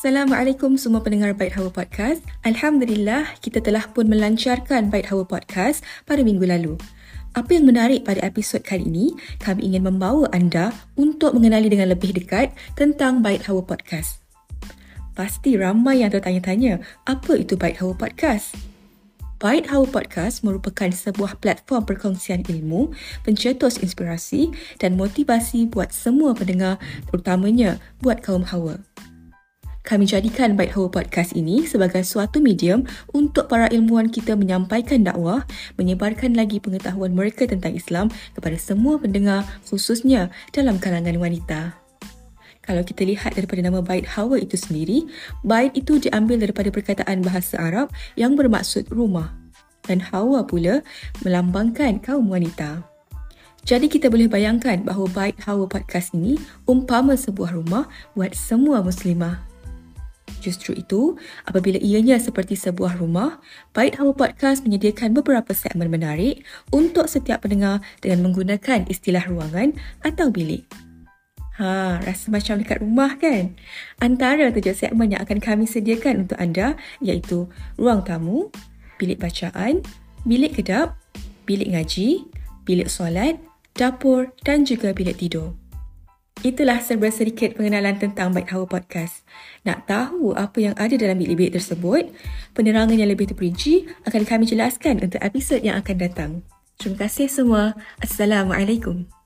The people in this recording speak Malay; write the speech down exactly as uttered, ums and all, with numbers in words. Assalamualaikum semua pendengar Bayt Hawwa Podcast. Alhamdulillah, kita telah pun melancarkan Bayt Hawwa Podcast pada minggu lalu. Apa yang menarik pada episod kali ini, kami ingin membawa anda untuk mengenali dengan lebih dekat tentang Bayt Hawwa Podcast. Pasti ramai yang tertanya-tanya, apa itu Bayt Hawwa Podcast? Bayt Hawwa Podcast merupakan sebuah platform perkongsian ilmu, pencetus inspirasi dan motivasi buat semua pendengar, terutamanya buat kaum Hawa. Kami jadikan Bayt Hawwa Podcast ini sebagai suatu medium untuk para ilmuwan kita menyampaikan dakwah, menyebarkan lagi pengetahuan mereka tentang Islam kepada semua pendengar, khususnya dalam kalangan wanita. Kalau kita lihat daripada nama Bayt Hawwa itu sendiri, Bayt itu diambil daripada perkataan bahasa Arab yang bermaksud rumah dan Hawa pula melambangkan kaum wanita. Jadi kita boleh bayangkan bahawa Bayt Hawwa Podcast ini umpama sebuah rumah buat semua muslimah. Justru itu, apabila ianya seperti sebuah rumah, Bayt Hawwa Podcast menyediakan beberapa segmen menarik untuk setiap pendengar dengan menggunakan istilah ruangan atau bilik. Ha, rasa macam dekat rumah kan? Antara tujuh segmen yang akan kami sediakan untuk anda iaitu ruang tamu, bilik bacaan, bilik kedap, bilik ngaji, bilik solat, dapur dan juga bilik tidur. Itulah serba sedikit pengenalan tentang Bayt Hawwa Podcast. Nak tahu apa yang ada dalam bilik-bilik tersebut? Penerangan yang lebih terperinci akan kami jelaskan untuk episod yang akan datang. Terima kasih semua. Assalamualaikum.